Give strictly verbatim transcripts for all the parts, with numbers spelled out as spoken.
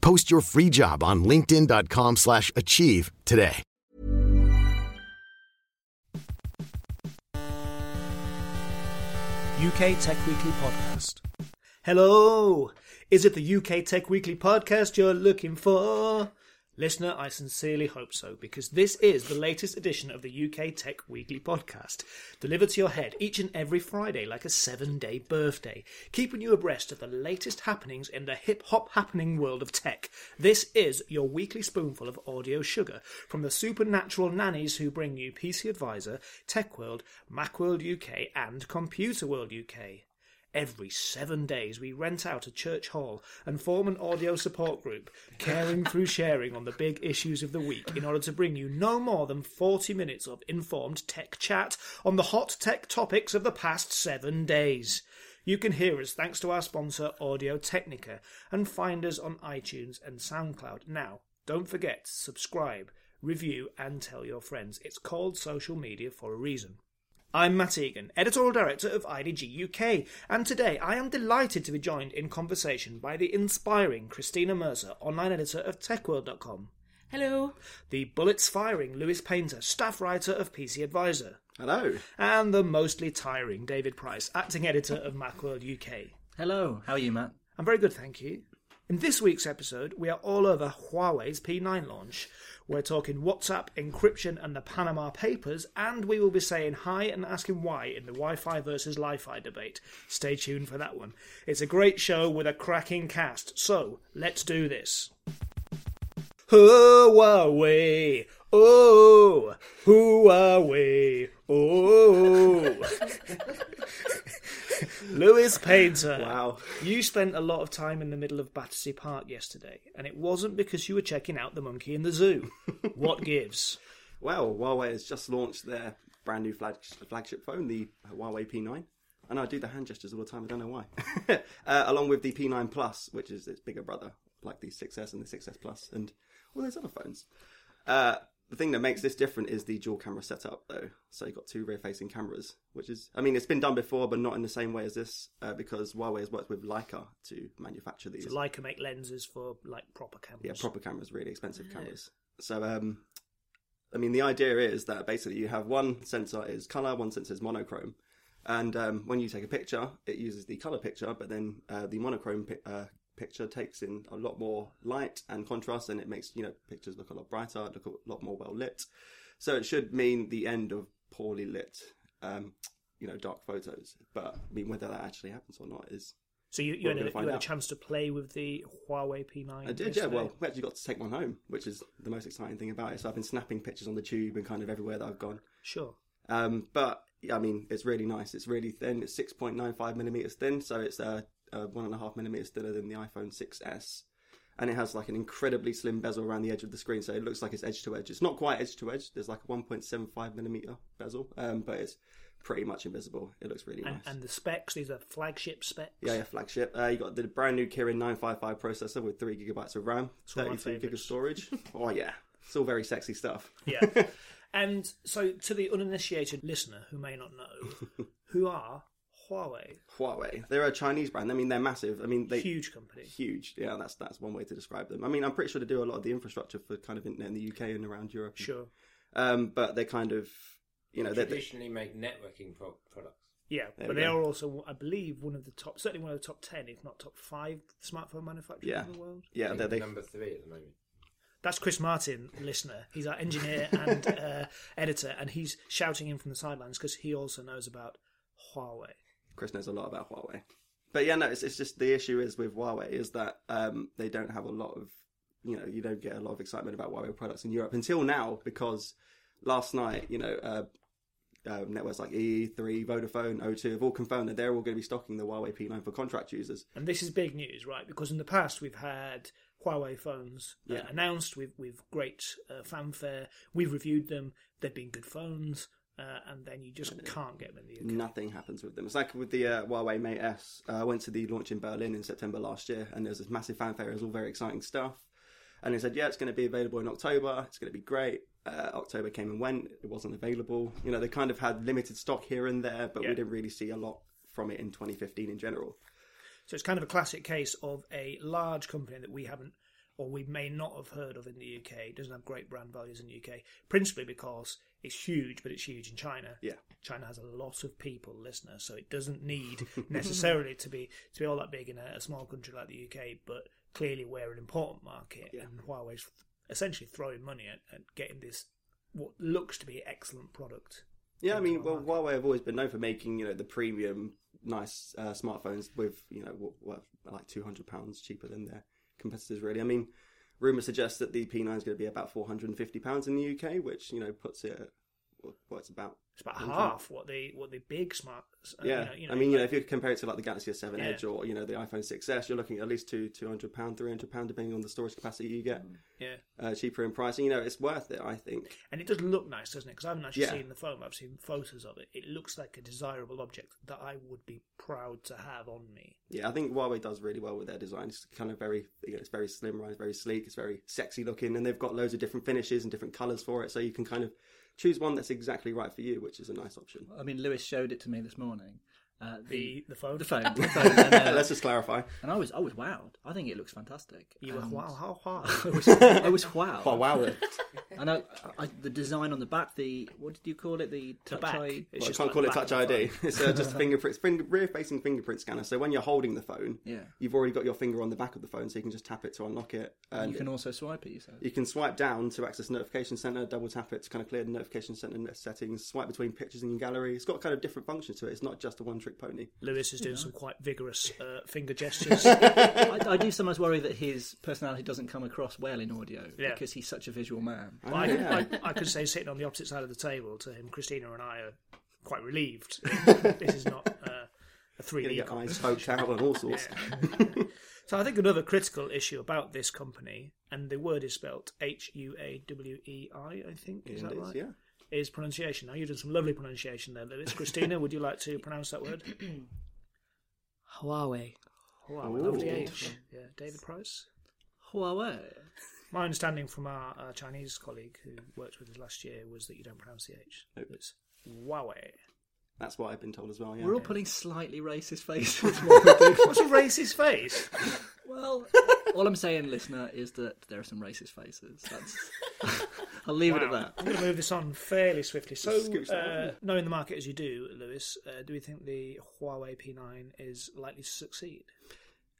Post your free job on linkedin.com slash achieve today. U K Tech Weekly Podcast. Hello! Is it the U K Tech Weekly Podcast you're looking for? Listener, I sincerely hope so, because this is the latest edition of the U K Tech Weekly Podcast, delivered to your head each and every Friday like a seven-day birthday, keeping you abreast of the latest happenings in the hip-hop happening world of tech. This is your weekly spoonful of audio sugar, from the supernatural nannies who bring you P C Advisor, Techworld, Macworld U K and Computerworld U K. Every seven days we rent out a church hall and form an audio support group, caring through sharing on the big issues of the week in order to bring you no more than forty minutes of informed tech chat on the hot tech topics of the past seven days. You can hear us thanks to our sponsor Audio Technica and find us on iTunes and SoundCloud. Now, don't forget to subscribe, review and tell your friends. It's called social media for a reason. I'm Matt Egan, Editorial Director of I D G U K, and today I am delighted to be joined in conversation by the inspiring Christina Mercer, online editor of Techworld dot com. Hello. The bullets-firing Lewis Painter, staff writer of P C Advisor. Hello. And the mostly tiring David Price, acting editor of Macworld U K. Hello. How are you, Matt? I'm very good, thank you. In this week's episode, we are all over Huawei's P nine launch. We're talking WhatsApp, encryption and the Panama Papers, and we will be saying hi and asking why in the Wi-Fi versus Li-Fi debate. Stay tuned for that one. It's a great show with a cracking cast, so let's do this. Huawei! Oh! Huawei! Oh! Lewis Painter. Wow. You spent a lot of time in the middle of Battersea Park yesterday, and it wasn't because you were checking out the monkey in the zoo. What gives? Well, Huawei has just launched their brand new flag- flagship phone, the Huawei P nine. And I do the hand gestures all the time, I don't know why. uh, along with the P nine Plus, which is its bigger brother, like the six S and the six S Plus, and all those other phones. Uh, the thing that makes this different is the dual camera setup, though. So you've got two rear-facing cameras, which is... I mean, it's been done before, but not in the same way as this, uh, because Huawei has worked with Leica to manufacture these. So Leica make lenses for, like, proper cameras. Yeah, proper cameras, really expensive yeah. cameras. So, um, I mean, the idea is that basically you have one sensor is colour, one sensor is monochrome. And um, when you take a picture, it uses the colour picture, but then uh, the monochrome pi- uh, picture takes in a lot more light and contrast, and it makes, you know, pictures look a lot brighter, look a lot more well lit. So it should mean the end of poorly lit um you know dark photos, but I mean whether that actually happens or not is... So you, you, had, a, you had a chance to play with the Huawei P nine. I did, yesterday. Yeah. Well, we actually got to take one home, which is the most exciting thing about it. So I've been snapping pictures on the tube and kind of everywhere that I've gone. Sure. Um but yeah, I mean, it's really nice. It's really thin. It's six point nine five millimeters thin, so it's uh Uh, one and a half millimeters thinner than the iPhone six S, and it has like an incredibly slim bezel around the edge of the screen, so it looks like it's edge to edge. It's not quite edge to edge. There's like a one point seven five millimeter bezel, um, but it's pretty much invisible. It looks really and, nice. And the specs, these are flagship specs. Yeah, yeah, flagship. Uh, you got the brand new Kirin nine fifty-five processor with three gigabytes of RAM, thirty-two gig of storage. Oh yeah, it's all very sexy stuff. Yeah. And so, to the uninitiated listener who may not know, who are Huawei. Huawei. They're a Chinese brand. I mean, they're massive. I mean, they... Huge company. Huge. Yeah, that's that's one way to describe them. I mean, I'm pretty sure they do a lot of the infrastructure for kind of internet in the U K and around Europe. And, sure. Um, but they kind of, you know... They traditionally they, make networking pro- products. Yeah, there but they are also, I believe, one of the top... Certainly one of the top ten, if not top five smartphone manufacturers yeah. in the world. Yeah, they're... They, number three at the moment. That's Chris Martin, listener. He's our engineer and uh, editor, and he's shouting in from the sidelines because he also knows about Huawei. Chris knows a lot about Huawei. But yeah, no, it's, it's just the issue is with Huawei is that um, they don't have a lot of, you know, you don't get a lot of excitement about Huawei products in Europe until now, because last night, you know, uh, uh, networks like E E three, Vodafone, O two have all confirmed that they're all going to be stocking the Huawei P nine for contract users. And this is big news, right? Because in the past we've had Huawei phones uh, yeah. announced with, with great uh, fanfare. We've reviewed them. They've been good phones. Uh, and then you just can't get them in the U K. Nothing happens with them. It's like with the uh, Huawei Mate S. Uh, I went to the launch in Berlin in September last year, and there was this massive fanfare. It was all very exciting stuff. And they said, yeah, it's going to be available in October. It's going to be great. Uh, October came and went. It wasn't available. You know, they kind of had limited stock here and there, but yeah. we didn't really see a lot from it in twenty fifteen in general. So it's kind of a classic case of a large company that we haven't, or we may not have heard of in the U K. It doesn't have great brand values in the U K, principally because it's huge, but it's huge in China. Yeah. China has a lot of people, listeners, so it doesn't need necessarily to be to be all that big in a, a small country like the U K, but clearly we're an important market, yeah. and Huawei's essentially throwing money at, at getting this, what looks to be excellent product. Yeah, I mean, well, Huawei have always been known for making, you know, the premium, nice uh, smartphones with, you know, what, what like two hundred pounds cheaper than their competitors, really. I mean, rumours suggest that the P nine is going to be about four hundred fifty pounds in the U K, which, you know, puts it at, well, it's about... It's about half what the what the big smart... Uh, yeah, you know, you know, I mean, you know, if you compare it to, like, the Galaxy S seven yeah. Edge or, you know, the iPhone six S, you're looking at at least two, two hundred pounds, three hundred pounds, depending on the storage capacity you get. Yeah. Uh, cheaper in pricing. You know, it's worth it, I think. And it does look nice, doesn't it? Because I haven't actually yeah. seen the phone, but I've seen photos of it. It looks like a desirable object that I would be proud to have on me. Yeah, I think Huawei does really well with their design. It's kind of very, you know, it's very slimline, very sleek, it's very sexy looking, and they've got loads of different finishes and different colours for it, so you can kind of choose one that's exactly right for you, which is a nice option. I mean, Lewis showed it to me this morning. Uh, the, the the phone, the phone. The phone and, uh, let's just clarify. And I was I was wowed. I think it looks fantastic. You were wow, how wow. I was, I was wowed. Oh, wow. And I, I, the design on the back, the what did you call it? The touch the I D. Well, I can't like call it Touch I D. It's uh, just a fingerprint, finger, rear-facing fingerprint scanner. So when you're holding the phone, yeah. you've already got your finger on the back of the phone, so you can just tap it to unlock it. And, and you can also swipe it. You said you can swipe down to access notification center, double tap it to kind of clear the notification center settings, swipe between pictures in your gallery. It's got kind of different functions to it. It's not just a one trick pony. Lewis is doing yeah. some quite vigorous uh, finger gestures. I, I do sometimes worry that his personality doesn't come across well in audio yeah. because he's such a visual man. Well, I, yeah. I, I could say sitting on the opposite side of the table to him, Christina and I are quite relieved. This is not uh, a three D conversation. And all sorts. Yeah. So I think another critical issue about this company, and the word is spelt H U A W E I, I think. Is it that is, right? Yeah. Is pronunciation. Now, you've done some lovely pronunciation there, Lewis. Christina, would you like to pronounce that word? Huawei. Huawei. Lovely H. Yeah. David Price? Huawei. My understanding from our, our Chinese colleague who worked with us last year was that you don't pronounce the H. Nope. It's Huawei. That's what I've been told as well, yeah. We're all putting slightly racist faces. What's a racist face? Well, all I'm saying, listener, is that there are some racist faces. That's... I'll leave wow. it at that. I'm going to move this on fairly swiftly. So, uh, knowing the market as you do, Lewis, uh, do we think the Huawei P nine is likely to succeed?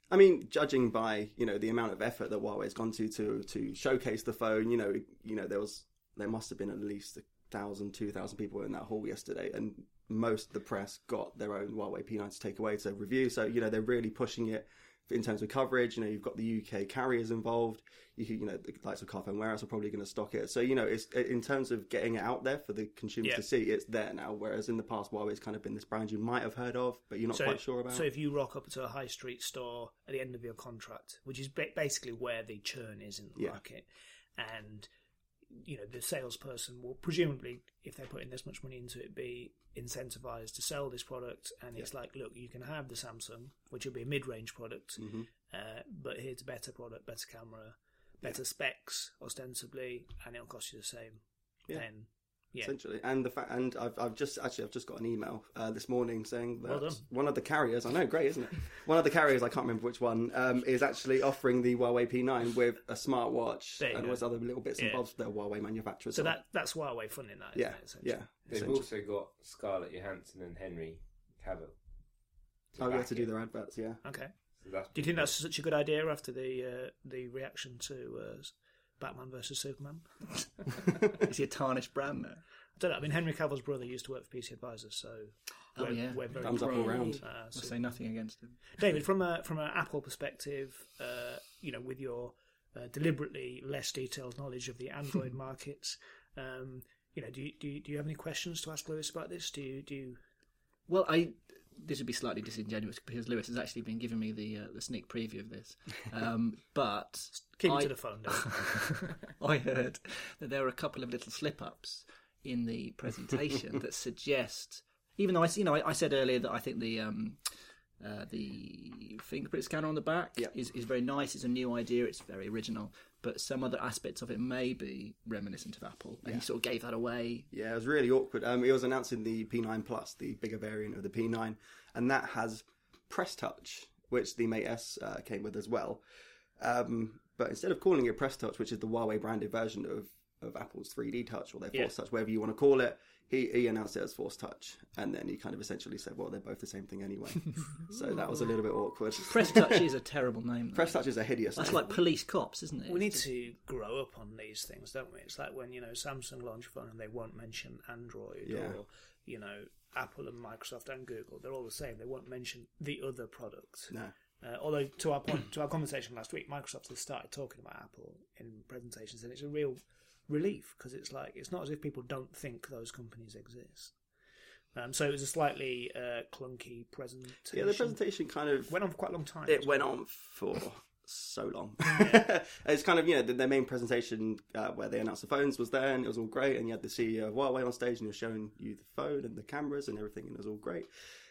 I mean, judging by, you know, the amount of effort that Huawei's gone to to, to showcase the phone, you know, you know, there was there must have been at least one thousand, two thousand people in that hall yesterday, and most of the press got their own Huawei P nine to take away to review. So, you know, they're really pushing it in terms of coverage. You know, you've got the U K carriers involved. You, you know, the likes of Carphone Warehouse are probably going to stock it. So, you know, it's in terms of getting it out there for the consumers yeah. to see, it's there now. Whereas in the past, Huawei's kind of been this brand you might have heard of, but you're not so, quite sure about. So if you rock up to a high street store at the end of your contract, which is basically where the churn is in the yeah. market, and, you know, the salesperson will presumably, if they're putting this much money into it, be incentivized to sell this product. And yeah. it's like, look, you can have the Samsung, which will be a mid-range product, mm-hmm. uh, but here's a better product, better camera, better yeah. specs, ostensibly, and it'll cost you the same. Yeah. Then, yeah. Essentially, and the fact, and I've I've just actually I've just got an email uh, this morning saying that well one of the carriers, I know, great, isn't it? One of the carriers, I can't remember which one, um, is actually offering the Huawei P nine with a smartwatch and all those other little bits yeah. and bobs that Huawei manufacturers. So that that's Huawei funding that. Isn't yeah, it, yeah. They've also got Scarlett Johansson and Henry Cavill. Oh, we have to do their adverts, yeah. Okay. So do you think cool. that's such a good idea after the uh, the reaction to? Uh, Batman versus Superman. Is he a tarnished brand there? I don't know. I mean, Henry Cavill's brother used to work for P C Advisor, so oh, we're, yeah. we're very thumbs up all around. Uh, so. I'll say nothing against him. David, from a from an Apple perspective, uh, you know, with your uh, deliberately less detailed knowledge of the Android markets, um, you know, do you, do you, do you have any questions to ask Lewis about this? Do you do you... Well, I this would be slightly disingenuous because Lewis has actually been giving me the uh, the sneak preview of this. Um, but keep it to the phone. I heard that there were a couple of little slip-ups in the presentation that suggest, even though I, you know, I, I said earlier that I think the um, uh, the fingerprint scanner on the back yeah. is is very nice. It's a new idea. It's very original. But some other aspects of it may be reminiscent of Apple, and yeah. he sort of gave that away. Yeah, it was really awkward. Um, it was announcing the P nine Plus, the bigger variant of the P nine, and that has Press Touch, which the Mate S uh, came with as well. Um, but instead of calling it Press Touch, which is the Huawei branded version of, of Apple's three D Touch or their Force yeah. Touch, whatever you want to call it, he, he announced it as Force Touch, and then he kind of essentially said, well, they're both the same thing anyway. So that was a little bit awkward. Press Touch is a terrible name, though. Press Touch is a hideous That's name. That's like police cops, isn't it? We need to grow up on these things, don't we? It's like when, you know, Samsung launch a phone and they won't mention Android yeah. or, you know, Apple and Microsoft and Google. They're all the same. They won't mention the other product. No. Uh, although to our point, to our conversation last week, Microsoft has started talking about Apple in presentations, and it's a real relief because it's like it's not as if people don't think those companies exist. Um, so it was a slightly uh, clunky presentation. Yeah, the presentation kind of went on for quite a long time. It went on for so long. Yeah. It's kind of, you know, the, their main presentation uh, where they announced the phones was there, and it was all great, and you had the C E O of Huawei on stage, and he was showing you the phone and the cameras and everything, and it was all great.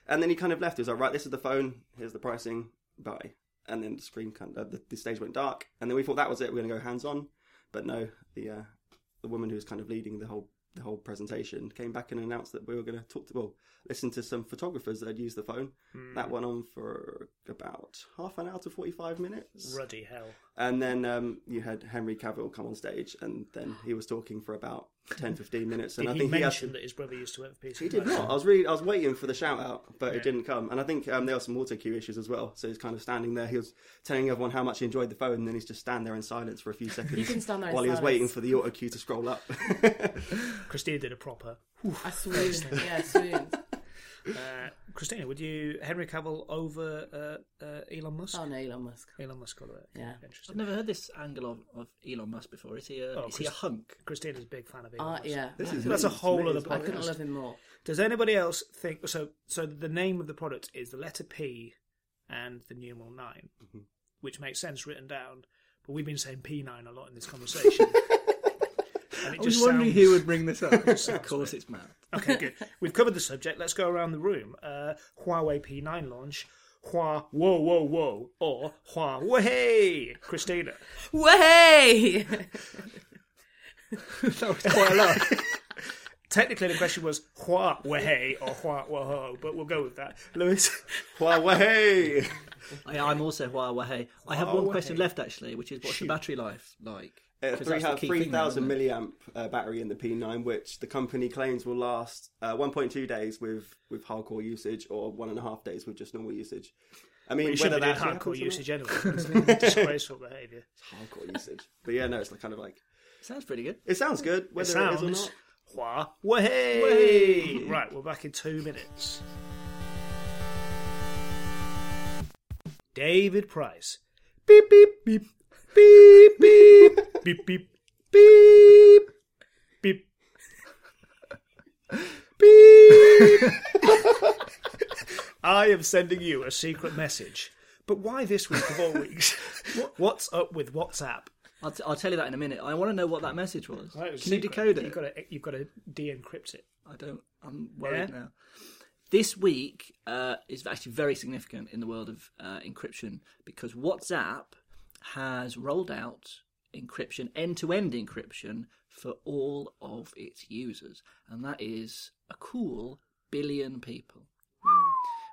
And then he kind of left. He was like, right, this is the phone. Here's the pricing. Bye. And then the screen kind of, the, the stage went dark, and then we thought that was it. We're going to go hands on, but no. The uh, the woman who was kind of leading the whole the whole presentation came back and announced that we were going to talk to well, listen to some photographers that had used the phone. Mm. That went on for about half an hour to forty five minutes. Ruddy hell. And then um, you had Henry Cavill come on stage, and then he was talking for about ten to fifteen minutes. And did I think he mentioned he to... that his brother used to work for P C. He did not. I was really, I was waiting for the shout out, but yeah. it didn't come. And I think um, there were some auto cue issues as well. So he's kind of standing there. He was telling everyone how much he enjoyed the phone, and then he's just standing there in silence for a few seconds. You can stand there while in he silence. Was waiting for the auto cue to scroll up. Christina did a proper. I swooned. Yeah, I swooned. Uh, Christina, would you Henry Cavill over uh, uh, Elon Musk? Oh no, Elon Musk. Elon Musk, all right. Yeah, interesting. I've never heard this angle of, of Elon Musk before. Is he a oh, is Chris- he a hunk? Christina's a big fan of Elon. Uh, Musk. Yeah, this is, that's a whole other podcast. I couldn't love him more. Does anybody else think so? So the name of the product is the letter P and the numeral nine, mm-hmm. which makes sense written down. But we've been saying P nine a lot in this conversation. And it I was just wondering sounds... who would bring this up. Of course, it's Matt. Okay, good. We've covered the subject. Let's go around the room. Uh, Huawei P nine launch. Hua, whoa, whoa, whoa. Or Hua, wahey. Christina. Wahey! That was quite a lot. Technically, the question was Hua, wahey, or Hua, whoa, but we'll go with that. Lewis? Hua, wahey! I'm also Hua, wahey. I have one question left, actually, which is what's Shoot. the battery life like? Uh, three thousand milliamp uh, battery in the P nine, which the company claims will last uh, one point two days with, with hardcore usage, or one and a half days with just normal usage. I mean, well, you whether that's hardcore usage anyway, it's disgraceful behaviour. It's hardcore usage, but yeah, no, it's kind of like sounds pretty good. It sounds good, whether it, sounds... it is or not. Wah, wahey! Wahey! Right, we're back in two minutes. David Price. Beep beep beep. Beep, beep, beep, beep, beep, beep, beep. I am sending you a secret message. But why this week of all weeks? What's up with WhatsApp? I'll, t- I'll tell you that in a minute. I want to know what that message was. Well, was Can secret. you decode it? You've got to, you've got to de-encrypt it. I don't. I'm worried yeah. now. This week uh, is actually very significant in the world of uh, encryption because WhatsApp has rolled out encryption, end-to-end encryption, for all of its users. And that is a cool billion people,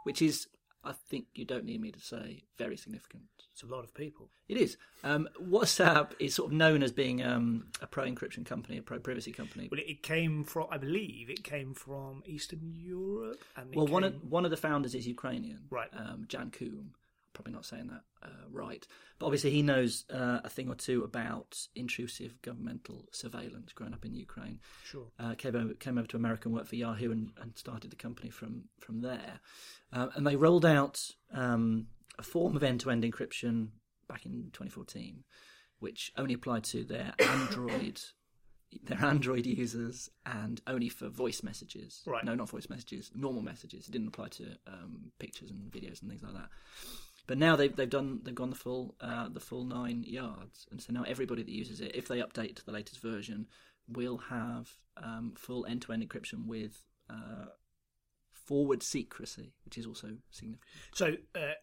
which is, I think you don't need me to say, very significant. It's a lot of people. It is. Um, WhatsApp is sort of known as being um, a pro-encryption company, a pro-privacy company. Well, it came from, I believe, it came from Eastern Europe. And well, came... one, of, one of the founders is Ukrainian, right? Um, Jan Koum. probably not saying that uh, right. But obviously he knows uh, a thing or two about intrusive governmental surveillance, growing up in Ukraine. Sure. Uh, came, over, came over to America and worked for Yahoo and, and started the company from, from there. Uh, and they rolled out um, a form of end-to-end encryption back in twenty fourteen, which only applied to their Android their Android users and only for voice messages. Right. No, not voice messages, normal messages. It didn't apply to um, pictures and videos and things like that. But now they've they've done they've gone the full uh, the full nine yards, and so now everybody that uses it, if they update to the latest version, will have um, full end to end encryption with uh, forward secrecy, which is also significant. So, uh,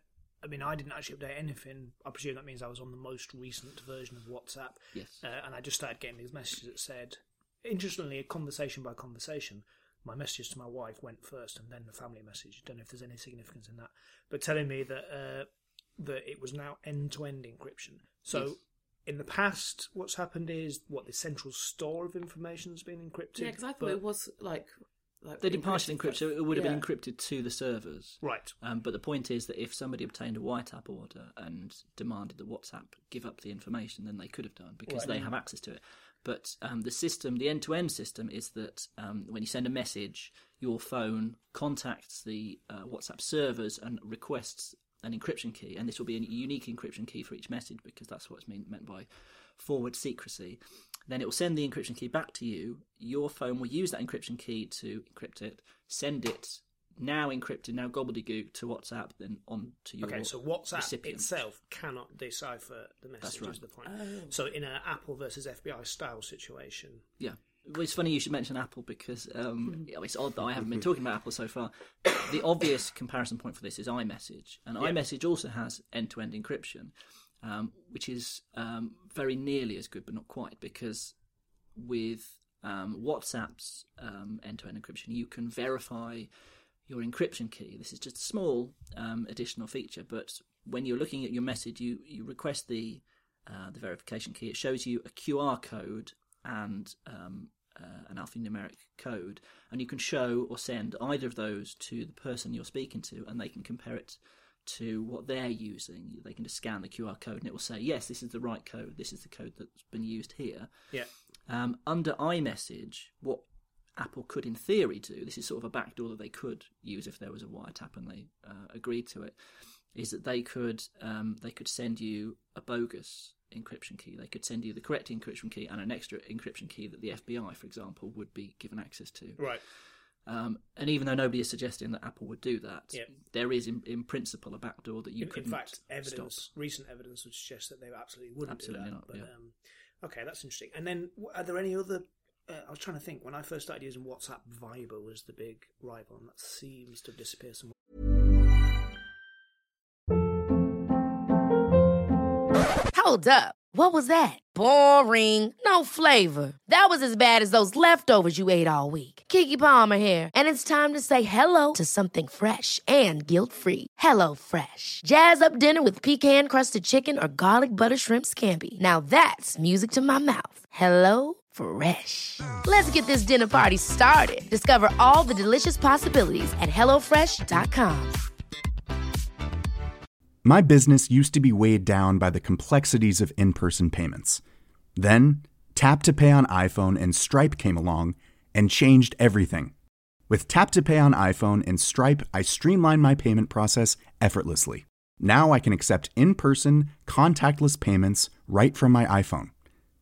I mean, I didn't actually update anything. I presume that means I was on the most recent version of WhatsApp. Yes, uh, and I just started getting these messages that said, interestingly, conversation by conversation. My messages to my wife went first, and then the family message. Don't know if there's any significance in that, but telling me that uh, that it was now end-to-end encryption. So, yes. In the past, what's happened is what the central store of information has been encrypted. Yeah, because I thought it was like, like they did partially encrypt, so it would have yeah. been encrypted to the servers, right? Um, but the point is that if somebody obtained a white app order and demanded that WhatsApp give up the information, then they could have done because right. they have access to it. But um, the system, the end-to-end system, is that um, when you send a message, your phone contacts the uh, WhatsApp servers and requests an encryption key, and this will be a unique encryption key for each message because that's what's mean, meant by forward secrecy. Then it will send the encryption key back to you. Your phone will use that encryption key to encrypt it, send it, now encrypted, now gobbledygook, to WhatsApp, then on to your recipient. Okay, so WhatsApp recipient. Itself cannot decipher the message. That's right. Is the point. Oh. So in an Apple versus F B I style situation. Yeah. Well, it's funny you should mention Apple because um, it's odd that I haven't been talking about Apple so far. The obvious comparison point for this is iMessage. And yeah. iMessage also has end-to-end encryption, um, which is um, very nearly as good, but not quite, because with um, WhatsApp's um, end-to-end encryption, you can verify your encryption key. This is just a small um, additional feature, but when you're looking at your message, you, you request the uh, the verification key. It shows you a Q R code and um, uh, an alphanumeric code, and you can show or send either of those to the person you're speaking to, and they can compare it to what they're using. They can just scan the Q R code, and it will say, yes, this is the right code. This is the code that's been used here. Yeah. Um, under iMessage, what Apple could, in theory, do, this is sort of a backdoor that they could use if there was a wiretap and they uh, agreed to it, is that they could um, they could send you a bogus encryption key. They could send you the correct encryption key and an extra encryption key that the F B I, for example, would be given access to. Right. Um, and even though nobody is suggesting that Apple would do that, yep. there is, in, in principle, a backdoor that you couldn't stop. In fact, evidence, recent evidence would suggest that they absolutely wouldn't absolutely do that. Absolutely not, but, yeah. um, Okay, that's interesting. And then, are there any other... Uh, I was trying to think. When I first started using WhatsApp, Viber was the big rival, and that seems to disappear somewhere. Hold up. What was that? Boring. No flavor. That was as bad as those leftovers you ate all week. Keke Palmer here. And it's time to say hello to something fresh and guilt-free. HelloFresh. Jazz up dinner with pecan-crusted chicken or garlic butter shrimp scampi. Now that's music to my mouth. HelloFresh. Let's get this dinner party started. Discover all the delicious possibilities at HelloFresh dot com. My business used to be weighed down by the complexities of in-person payments. Then, Tap to Pay on iPhone and Stripe came along and changed everything. With Tap to Pay on iPhone and Stripe, I streamlined my payment process effortlessly. Now I can accept in-person, contactless payments right from my iPhone.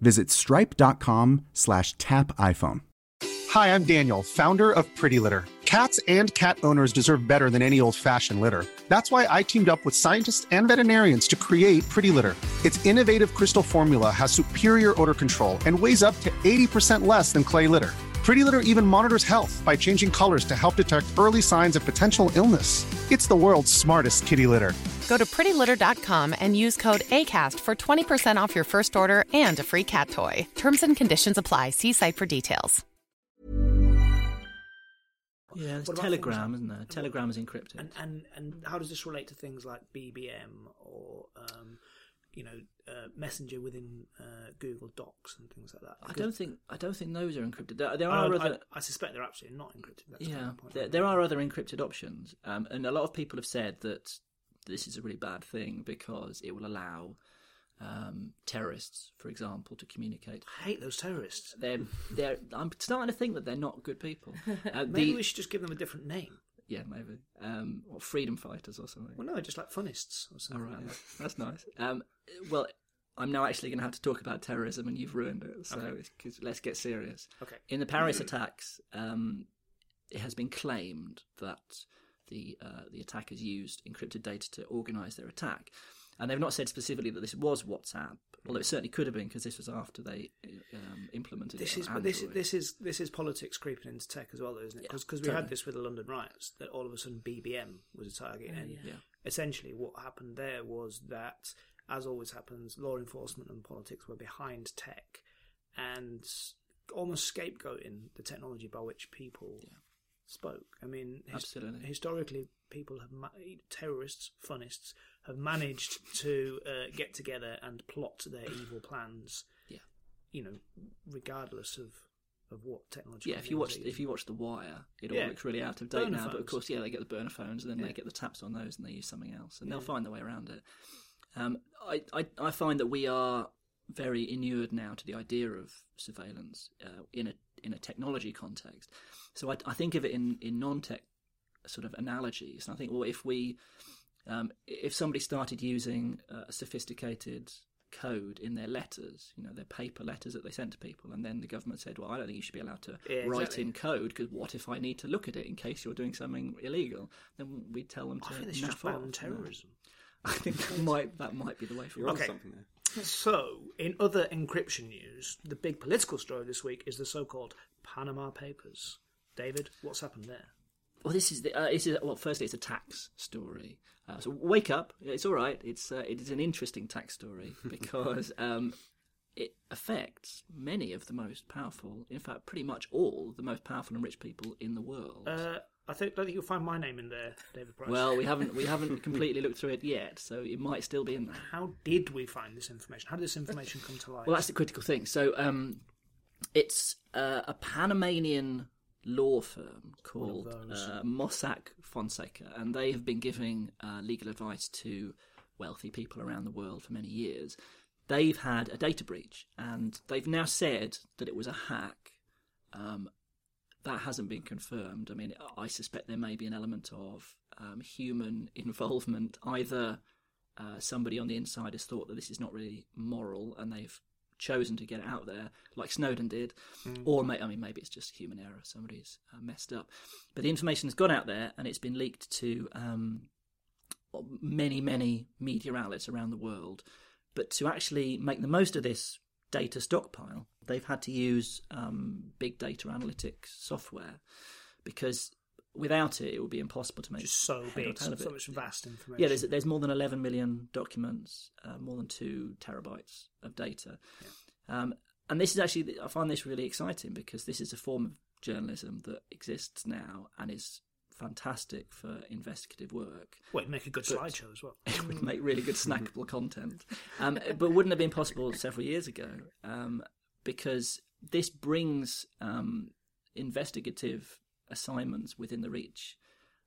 visit stripe dot com slash tap iPhone. Hi, I'm Daniel, founder of Pretty Litter. Cats and cat owners deserve better than any old-fashioned litter. That's why I teamed up with scientists and veterinarians to create Pretty Litter. Its innovative crystal formula has superior odor control and weighs up to eighty percent less than clay litter. Pretty Litter even monitors health by changing colors to help detect early signs of potential illness. It's the world's smartest kitty litter. Go to pretty litter dot com and use code ACAST for twenty percent off your first order and a free cat toy. Terms and conditions apply. See site for details. Yeah, it's Telegram, isn't there? Telegram is encrypted. And, and and how does this relate to things like B B M or um, you know uh, Messenger within uh, Google Docs and things like that? Because I don't think I don't think those are encrypted. There, there are I, other. I, I suspect they're actually not encrypted. That's yeah, point, there, there are other encrypted options, um, and a lot of people have said that this is a really bad thing because it will allow um, terrorists, for example, to communicate. I hate those terrorists. They're, they're, I'm starting to think that they're not good people. Uh, maybe the, we should just give them a different name. Yeah, maybe. Um, or freedom fighters or something. Well, no, just like funnists or something. All right, that's nice. Um, well, I'm now actually going to have to talk about terrorism and you've ruined it, so okay. it's, 'cause let's get serious. Okay. In the Paris attacks, um, it has been claimed that the uh, the attackers used encrypted data to organise their attack. And they've not said specifically that this was WhatsApp, although it certainly could have been because this was after they um, implemented this it is, on Android. This is this is this is politics creeping into tech as well, though, isn't it? Because yeah, totally. We had this with the London riots, that all of a sudden B B M was a target, and yeah. Yeah. essentially what happened there was that, as always happens, law enforcement and politics were behind tech, and almost scapegoating the technology by which people yeah. spoke. I mean, his, Absolutely. historically, people have ma- terrorists, funnists have managed to uh, get together and plot their evil plans. Yeah, you know, regardless of, of what technology. Yeah, if you watch even. if you watch The Wire, it yeah. all looks really out of date burner now. Phones. But of course, yeah, they get the burner phones, and then yeah. they get the taps on those, and they use something else, and yeah. they'll find their way around it. Um, I, I I find that we are very inured now to the idea of surveillance uh, in a in a technology context. So I, I think of it in, in non-tech sort of analogies. And I think, well, if we, um, if somebody started using a sophisticated code in their letters, you know, their paper letters that they sent to people, and then the government said, well, I don't think you should be allowed to yeah, write exactly. in code because what if I need to look at it in case you're doing something illegal? Then we'd tell them to... I think it's just ban terrorism. I think that might, that might be the way forward. Okay. Something there. So, in other encryption news, the big political story this week is the so-called Panama Papers. David, what's happened there? Well, this is the. Uh, this is, well, firstly, it's a tax story. Uh, so, wake up! It's all right. It's uh, it is an interesting tax story because um, it affects many of the most powerful. In fact, pretty much all the most powerful and rich people in the world. Uh, I think, don't think you'll find my name in there, David Price. Well, we haven't we haven't completely looked through it yet, so it might still be in there. How did we find this information? How did this information come to light? Well, that's the critical thing. So um, it's uh, a Panamanian law firm called uh, Mossack Fonseca, and they have been giving uh, legal advice to wealthy people around the world for many years. They've had a data breach, and they've now said that it was a hack. Um That hasn't been confirmed. I mean, I suspect there may be an element of um, human involvement. Either uh, somebody on the inside has thought that this is not really moral and they've chosen to get it out there, like Snowden did, mm. or may, I mean, maybe it's just human error. Somebody's uh, messed up. But the information's gone out there and it's been leaked to um, many, many media outlets around the world. But to actually make the most of this data stockpile, they've had to use um, big data analytics software because without it, it would be impossible to make. Just so big, so, so much vast information. Yeah, there's, there's more than eleven million documents, uh, more than two terabytes of data. Yeah. Um, and this is actually, I find this really exciting because this is a form of journalism that exists now and is fantastic for investigative work. Well, it'd make a good but slideshow as well. It would make really good snackable content. Um, but wouldn't have been possible several years ago um, because this brings um, investigative assignments within the reach.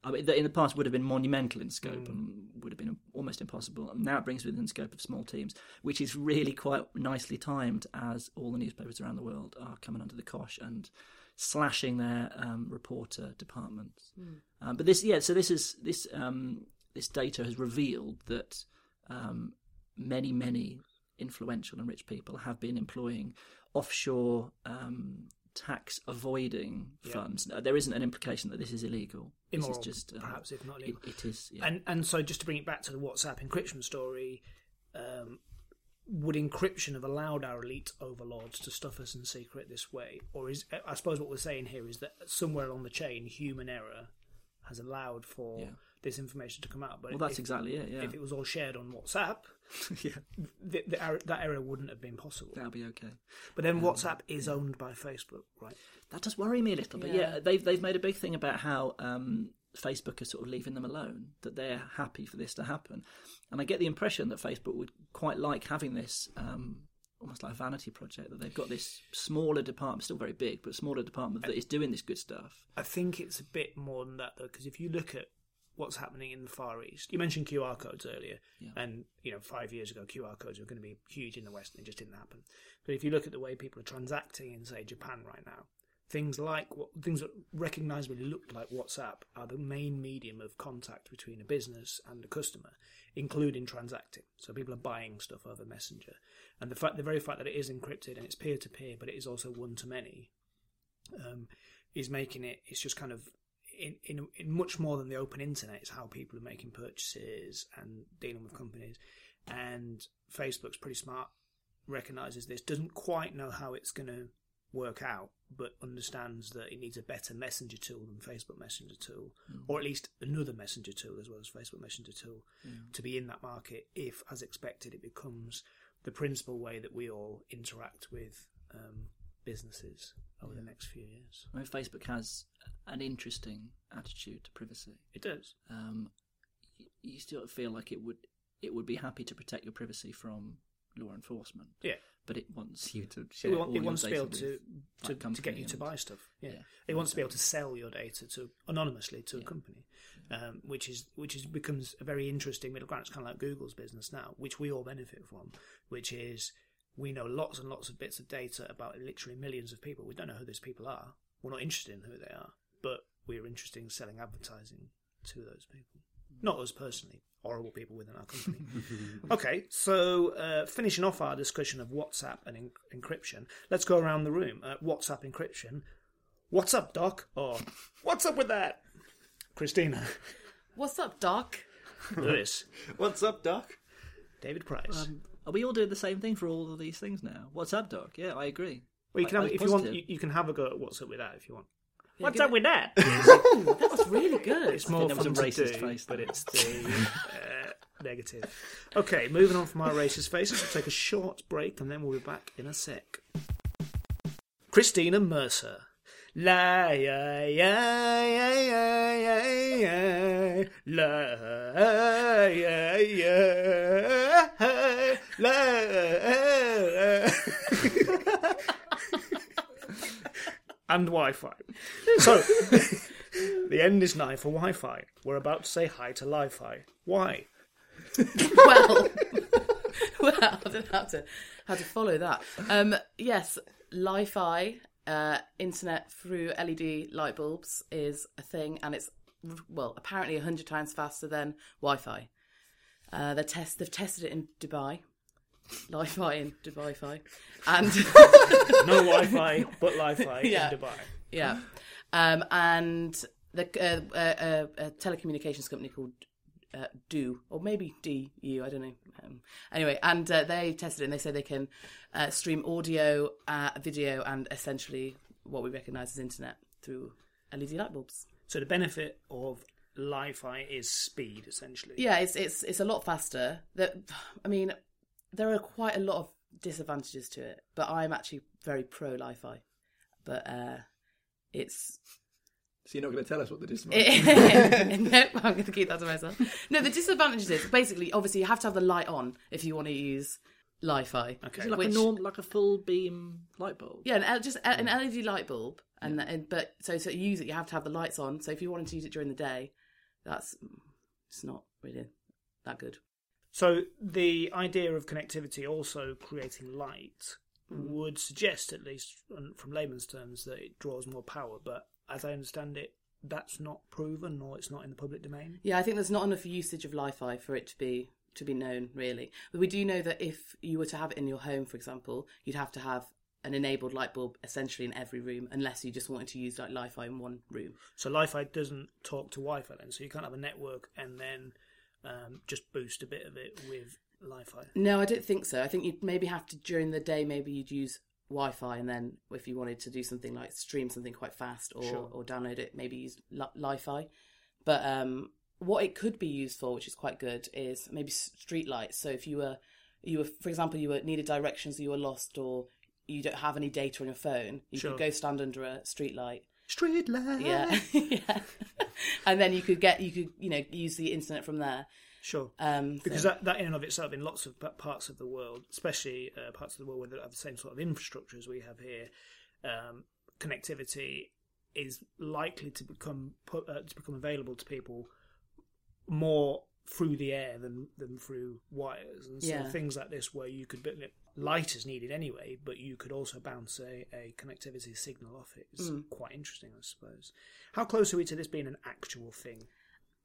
I mean, that in the past would have been monumental in scope mm. and would have been almost impossible. And now it brings within the scope of small teams, which is really quite nicely timed as all the newspapers around the world are coming under the cosh and slashing their um, reporter departments. Mm. Um, but this, yeah, so this is this um, this data has revealed that um, many, many influential and rich people have been employing offshore um, tax avoiding yeah. funds. No, there isn't an implication that this is illegal. Immoral, this is just, um, perhaps, if not illegal. It, it is. Yeah. And and so just to bring it back to the WhatsApp encryption story. Um, Would encryption have allowed our elite overlords to stuff us in secret this way? Or is I suppose what we're saying here is that somewhere along the chain, human error has allowed for yeah. this information to come out. But well, that's if, exactly it. Yeah. If it was all shared on WhatsApp, yeah, th- th- that error wouldn't have been possible. That'll be okay. But then um, WhatsApp is yeah. owned by Facebook, right? That does worry me a little bit. Yeah, yeah they've they've made a big thing about how um, Facebook is sort of leaving them alone, that they're happy for this to happen, and I get the impression that Facebook would quite like having this. Um, almost like a vanity project, that they've got this smaller department, still very big, but smaller department that is doing this good stuff. I think it's a bit more than that, though, because if you look at what's happening in the Far East, you mentioned Q R codes earlier, yeah. and you know, five years ago, Q R codes were going to be huge in the West, and it just didn't happen. But if you look at the way people are transacting in, say, Japan right now, things like what, things that recognisably look like WhatsApp are the main medium of contact between a business and a customer, including transacting. So people are buying stuff over Messenger. And the fact, the very fact that it is encrypted and it's peer-to-peer, but it is also one-to-many, um, is making it, it's just kind of, in, in, in much more than the open internet, it's how people are making purchases and dealing with companies. And Facebook's pretty smart, recognises this, doesn't quite know how it's going to work out, but understands that it needs a better messenger tool than Facebook Messenger tool, mm. or at least another messenger tool as well as Facebook Messenger tool, mm. to be in that market if, as expected, it becomes the principal way that we all interact with um, businesses over yeah. the next few years. I mean, Facebook has an interesting attitude to privacy. It does. Um, you, you still feel like it would it would be happy to protect your privacy from law enforcement. Yeah. But it wants you to share it want, all it wants your data to be able to, to, to get you to buy stuff. Yeah. yeah. It wants exactly. to be able to sell your data to anonymously to yeah. a company, yeah. um, which is which is becomes a very interesting middle ground. It's kind of like Google's business now, which we all benefit from, which is we know lots and lots of bits of data about literally millions of people. We don't know who those people are. We're not interested in who they are, but we're interested in selling advertising to those people. Not us personally, horrible people within our company. Okay, so uh, finishing off our discussion of WhatsApp and en- encryption, let's go around the room. Uh, WhatsApp encryption. What's up, Doc? Or what's up with that? Christina. What's up, Doc? Lewis. What's up, Doc? David Price. Um, are we all doing the same thing for all of these things now? What's up, Doc? Yeah, I agree. Well, you can I, have, if you want, you, you can have a go at what's up with that if you want. What's up with that? Ooh, that was really good. It's more fun to do, face, but it's the uh, negative. Okay, moving on from our racist faces, we'll take a short break and then we'll be back in a sec. Christina Mercer. La ya ya ya ya ya la ya ya la. And Wi-Fi. So, the end is nigh for Wi-Fi. We're about to say hi to Li-Fi. Why? Well, well, I don't know how to, how to follow that. Um, yes, Li-Fi, uh, internet through L E D light bulbs is a thing, and it's, well, apparently one hundred times faster than Wi-Fi. Uh, they test, they've tested it in Dubai. Li-Fi in Dubai-Fi. And no Wi-Fi, but Li-Fi yeah. in Dubai. Yeah. Um, and the, uh, uh, a telecommunications company called uh, Do, or maybe D U, I don't know. Um, anyway, and uh, they tested it and they say they can uh, stream audio, uh, video, and essentially what we recognise as internet through L E D light bulbs. So the benefit of Li-Fi is speed, essentially. Yeah, it's it's it's a lot faster. That I mean... There are quite a lot of disadvantages to it, but I'm actually very pro Li-Fi. But uh, it's... So you're not going to tell us what the disadvantages are? No, I'm going to keep that to myself. No, the disadvantages is, basically, obviously, you have to have the light on if you want to use Li-Fi. Okay. Is it like, which, a norm, like a full-beam light bulb? Yeah, an L, just an L E D light bulb. and, yeah. and But so to so use it, you have to have the lights on. So if you wanted to use it during the day, that's it's not really that good. So the idea of connectivity also creating light mm. would suggest, at least from layman's terms, that it draws more power. But as I understand it, that's not proven, or it's not in the public domain. Yeah, I think there's not enough usage of Li-Fi for it to be to be known, really. But we do know that if you were to have it in your home, for example, you'd have to have an enabled light bulb essentially in every room, unless you just wanted to use like Li-Fi in one room. So Li-Fi doesn't talk to Wi-Fi then, so you can't have a network and then... Um, just boost a bit of it with Li-Fi. No, I don't think so. I think you'd maybe have to, during the day, maybe you'd use Wi-Fi, and then if you wanted to do something like stream something quite fast or, sure. or download it, maybe use Li- Li-Fi. But um, what it could be used for, which is quite good, is maybe street lights. So if you were, you were, for example, you were needed directions, or you were lost, or you don't have any data on your phone, you sure. could go stand under a street light. Street light. Yeah, yeah. And then you could get, you could, you know, use the internet from there. Sure. Um, because so. that, that in and of itself, in lots of parts of the world, especially uh, parts of the world where they have the same sort of infrastructure as we have here, um, connectivity is likely to become uh, to become available to people more through the air than, than through wires. And so yeah. things like this where you could... Light is needed anyway, but you could also bounce a, a connectivity signal off it. It's mm. quite interesting, I suppose. How close are we to this being an actual thing?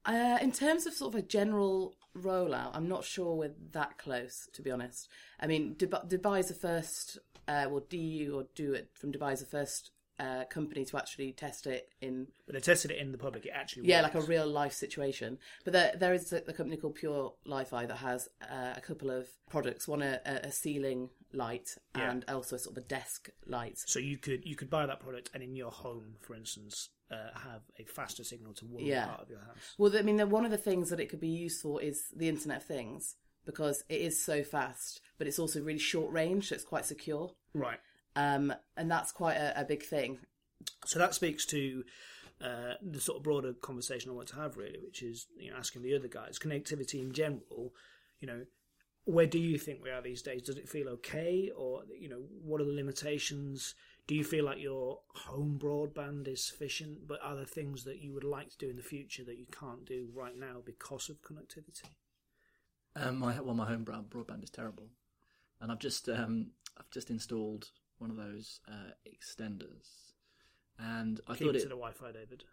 Uh, in terms of sort of a general rollout, I'm not sure we're that close, to be honest. I mean, Dubai, Dubai's the first, uh, well, D U or do it from Dubai's the first uh, company to actually test it in. But they tested it in the public. It actually yeah, works. Like a real life situation. But there, there is a, a company called Pure Li-Fi that has uh, a couple of products. One a, a ceiling light yeah. and also sort of a desk light. So you could you could buy that product and in your home, for instance. Uh, have a faster signal to one yeah. part of your house. Well, I mean, one of the things that it could be used for is the Internet of Things, because it is so fast, but it's also really short range, so it's quite secure. Right. Um, and that's quite a, a big thing. So that speaks to uh, the sort of broader conversation I want to have, really, which is, you know, asking the other guys, connectivity in general, you know, where do you think we are these days? Does it feel okay? Or, you know, what are the limitations? Do you feel like your home broadband is sufficient, but are there things that you would like to do in the future that you can't do right now because of connectivity? Um, my well, my home broadband is terrible, and I've just um, I've just installed one of those uh, extenders, and I Keep thought it to the Wi-Fi, David.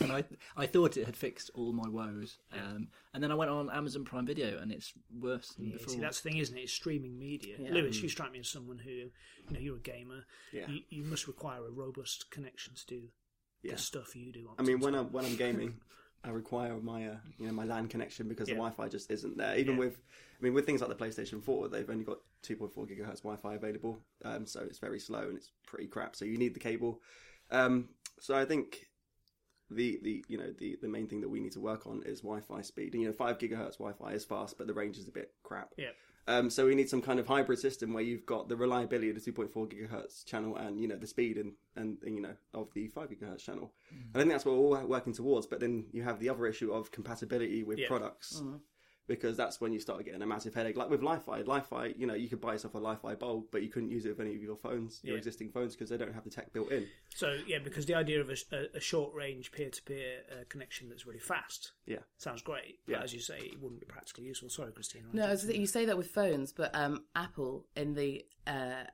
And I I thought it had fixed all my woes, um, and then I went on Amazon Prime Video, and it's worse than yeah, before. See, that's the thing, isn't it? It's streaming media. Yeah. Lewis, you strike me as someone who, you know, you're a gamer. Yeah. You, you must require a robust connection to do yeah. the stuff you do. On I mean, when I'm when I'm gaming, I require my uh, you know my LAN connection because yeah. the Wi-Fi just isn't there. Even yeah. with I mean, with things like the PlayStation four, they've only got two point four gigahertz Wi-Fi available, um, so it's very slow and it's pretty crap. So you need the cable. Um, so I think the the you know the, the main thing that we need to work on is Wi-Fi speed. And, you know, five gigahertz Wi-Fi is fast, but the range is a bit crap. Yeah. Um, so we need some kind of hybrid system where you've got the reliability of the two point four gigahertz channel and, you know, the speed and, and, and you know, of the five gigahertz channel. Mm. I think that's what we're all working towards. But then you have the other issue of compatibility with yeah. products. Mm-hmm. Because that's when you start getting a massive headache. Like with Li-Fi, Li-Fi, you know, you could buy yourself a Li-Fi bulb, but you couldn't use it with any of your phones, your yeah. existing phones, because they don't have the tech built in. So, yeah, because the idea of a, a short-range peer-to-peer uh, connection that's really fast yeah. sounds great, but yeah. as you say, it wouldn't be practically useful. Sorry, Christina. I no, so you say that with phones, but um, Apple in the, uh,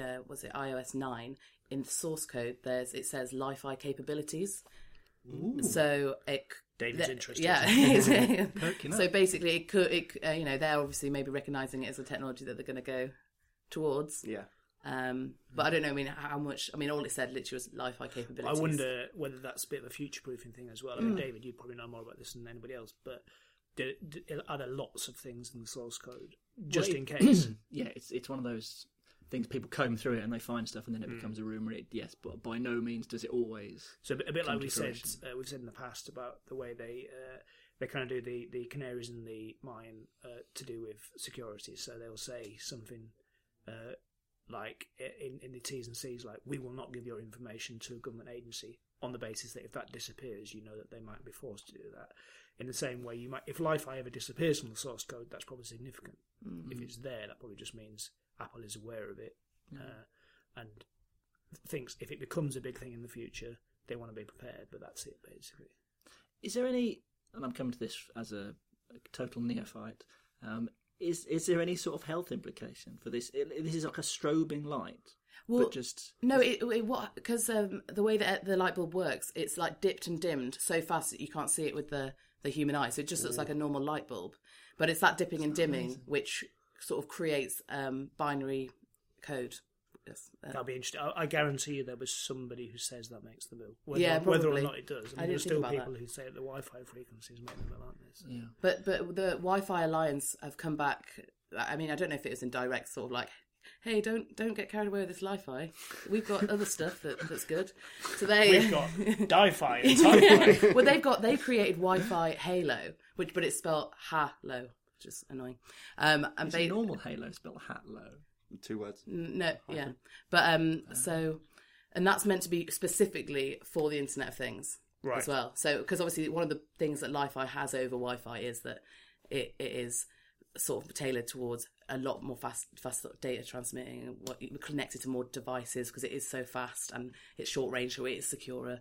uh, was it iOS nine, in the source code, there's it says Li-Fi capabilities. Ooh. So it... David's interested. Yeah. So basically, it could, it, uh, you know, they're obviously maybe recognising it as a technology that they're going to go towards. Yeah. Um, but I don't know, I mean, how much, I mean, all it said literally was Li-Fi capabilities. I wonder whether that's a bit of a future-proofing thing as well. I mean, mm. David, you probably know more about this than anybody else, but do, do, are there lots of things in the source code, just well, in case? Yeah, it's it's one of those things people comb through it and they find stuff and then it mm. becomes a rumour. Yes, but by no means does it always. So a bit like we said, uh, we've said in the past about the way they uh, they kind of do the, the canaries in the mine uh, to do with security. So they'll say something uh, like in, in the T's and C's, like, we will not give your information to a government agency on the basis that if that disappears, you know that they might be forced to do that. In the same way, you might if Li-Fi ever disappears from the source code, that's probably significant. Mm-hmm. If it's there, that probably just means Apple is aware of it mm. uh, and thinks if it becomes a big thing in the future, they want to be prepared, but that's it, basically. Is there any, and I'm coming to this as a, a total neophyte, um, is is there any sort of health implication for this? It, this is like a strobing light. Well, but just... No, it, it, what because um, the way that the light bulb works, it's like dipped and dimmed so fast that you can't see it with the, the human eye, so it just looks Ooh. like a normal light bulb. But it's that dipping that's and dimming, amazing. Which... sort of creates um, binary code. Yes. Uh, That'll be interesting. I, I guarantee you there was somebody who says that makes the bill. Whether, yeah, whether or not it does. I, mean, I There's still people that. who say that the Wi-Fi frequencies make the bill, aren't they? So. Yeah. But but the Wi-Fi Alliance have come back. I mean, I don't know if it was in direct sort of like hey, don't don't get carried away with this li-fi. We've got other stuff that, that's good. So they we've got di-fi and ti-fi. Well, they've got they've created Wi-Fi Halo, which but it's spelled ha-lo, which is annoying. Um, and is they, normal Halo spelled hat-lo? Two words. No, yeah, but um, oh. so and that's meant to be specifically for the Internet of Things right. as well. So because obviously one of the things that li-fi has over Wi-Fi is that it, it is sort of tailored towards a lot more fast, fast data transmitting, and what connected to more devices because it is so fast and it's short range, so it's securer,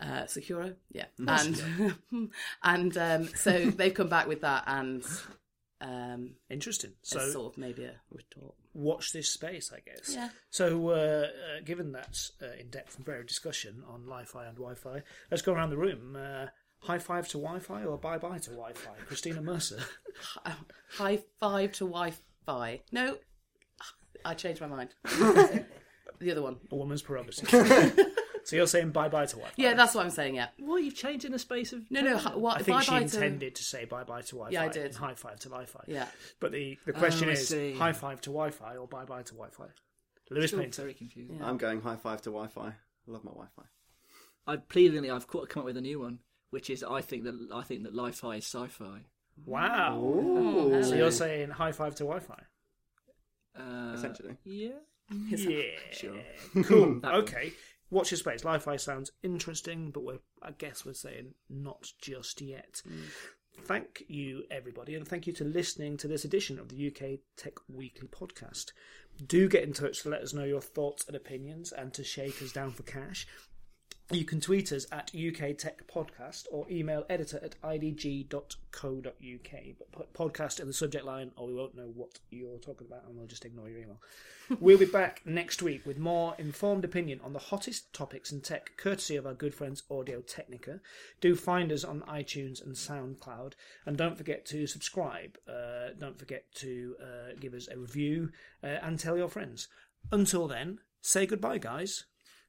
uh, securer, yeah. Mm-hmm. And and um, so they've come back with that and. Um, Interesting. So it's sort of maybe a retort. Watch this space, I guess. Yeah. So, uh, uh, given that uh, in-depth and varied discussion on li-fi and Wi-Fi, let's go around the room. Uh, high five to Wi-Fi or bye bye to Wi-Fi? Christina Mercer. High five to Wi-Fi. No, I changed my mind. The other one. A woman's prerogative. So you're saying bye bye to Wi-Fi? Yeah, that's what I'm saying. Yeah. Well, you've changed in a space of no, no. Hi, what, I think she intended to... to say bye bye to Wi-Fi. Yeah, I did. And high five to Li-Fi. Yeah. But the, the question oh, is high five to Wi-Fi or bye bye to Wi-Fi? Lewis Painter. Very confusing. Yeah. I'm going high five to Wi-Fi. I love my Wi-Fi. I pleasingly I've come up with a new one, which is I think that I think that Li-Fi is sci-fi. Wow. Ooh. So you're saying high five to Wi-Fi? Uh, Essentially. Yeah. Yeah. Sure. Cool. Okay. One. Watch your space. Li-Fi sounds interesting, but we're, I guess we're saying not just yet. Mm. Thank you, everybody, and thank you to listening to this edition of the U K Tech Weekly Podcast. Do get in touch to let us know your thoughts and opinions and to shake us down for cash. You can tweet us at U K Tech Podcast or email editor at I D G dot co dot U K. But put podcast in the subject line or we won't know what you're talking about and we'll just ignore your email. We'll be back next week with more informed opinion on the hottest topics in tech, courtesy of our good friends Audio Technica. Do find us on iTunes and SoundCloud. And don't forget to subscribe. Uh, don't forget to uh, give us a review uh, and tell your friends. Until then, say goodbye, guys.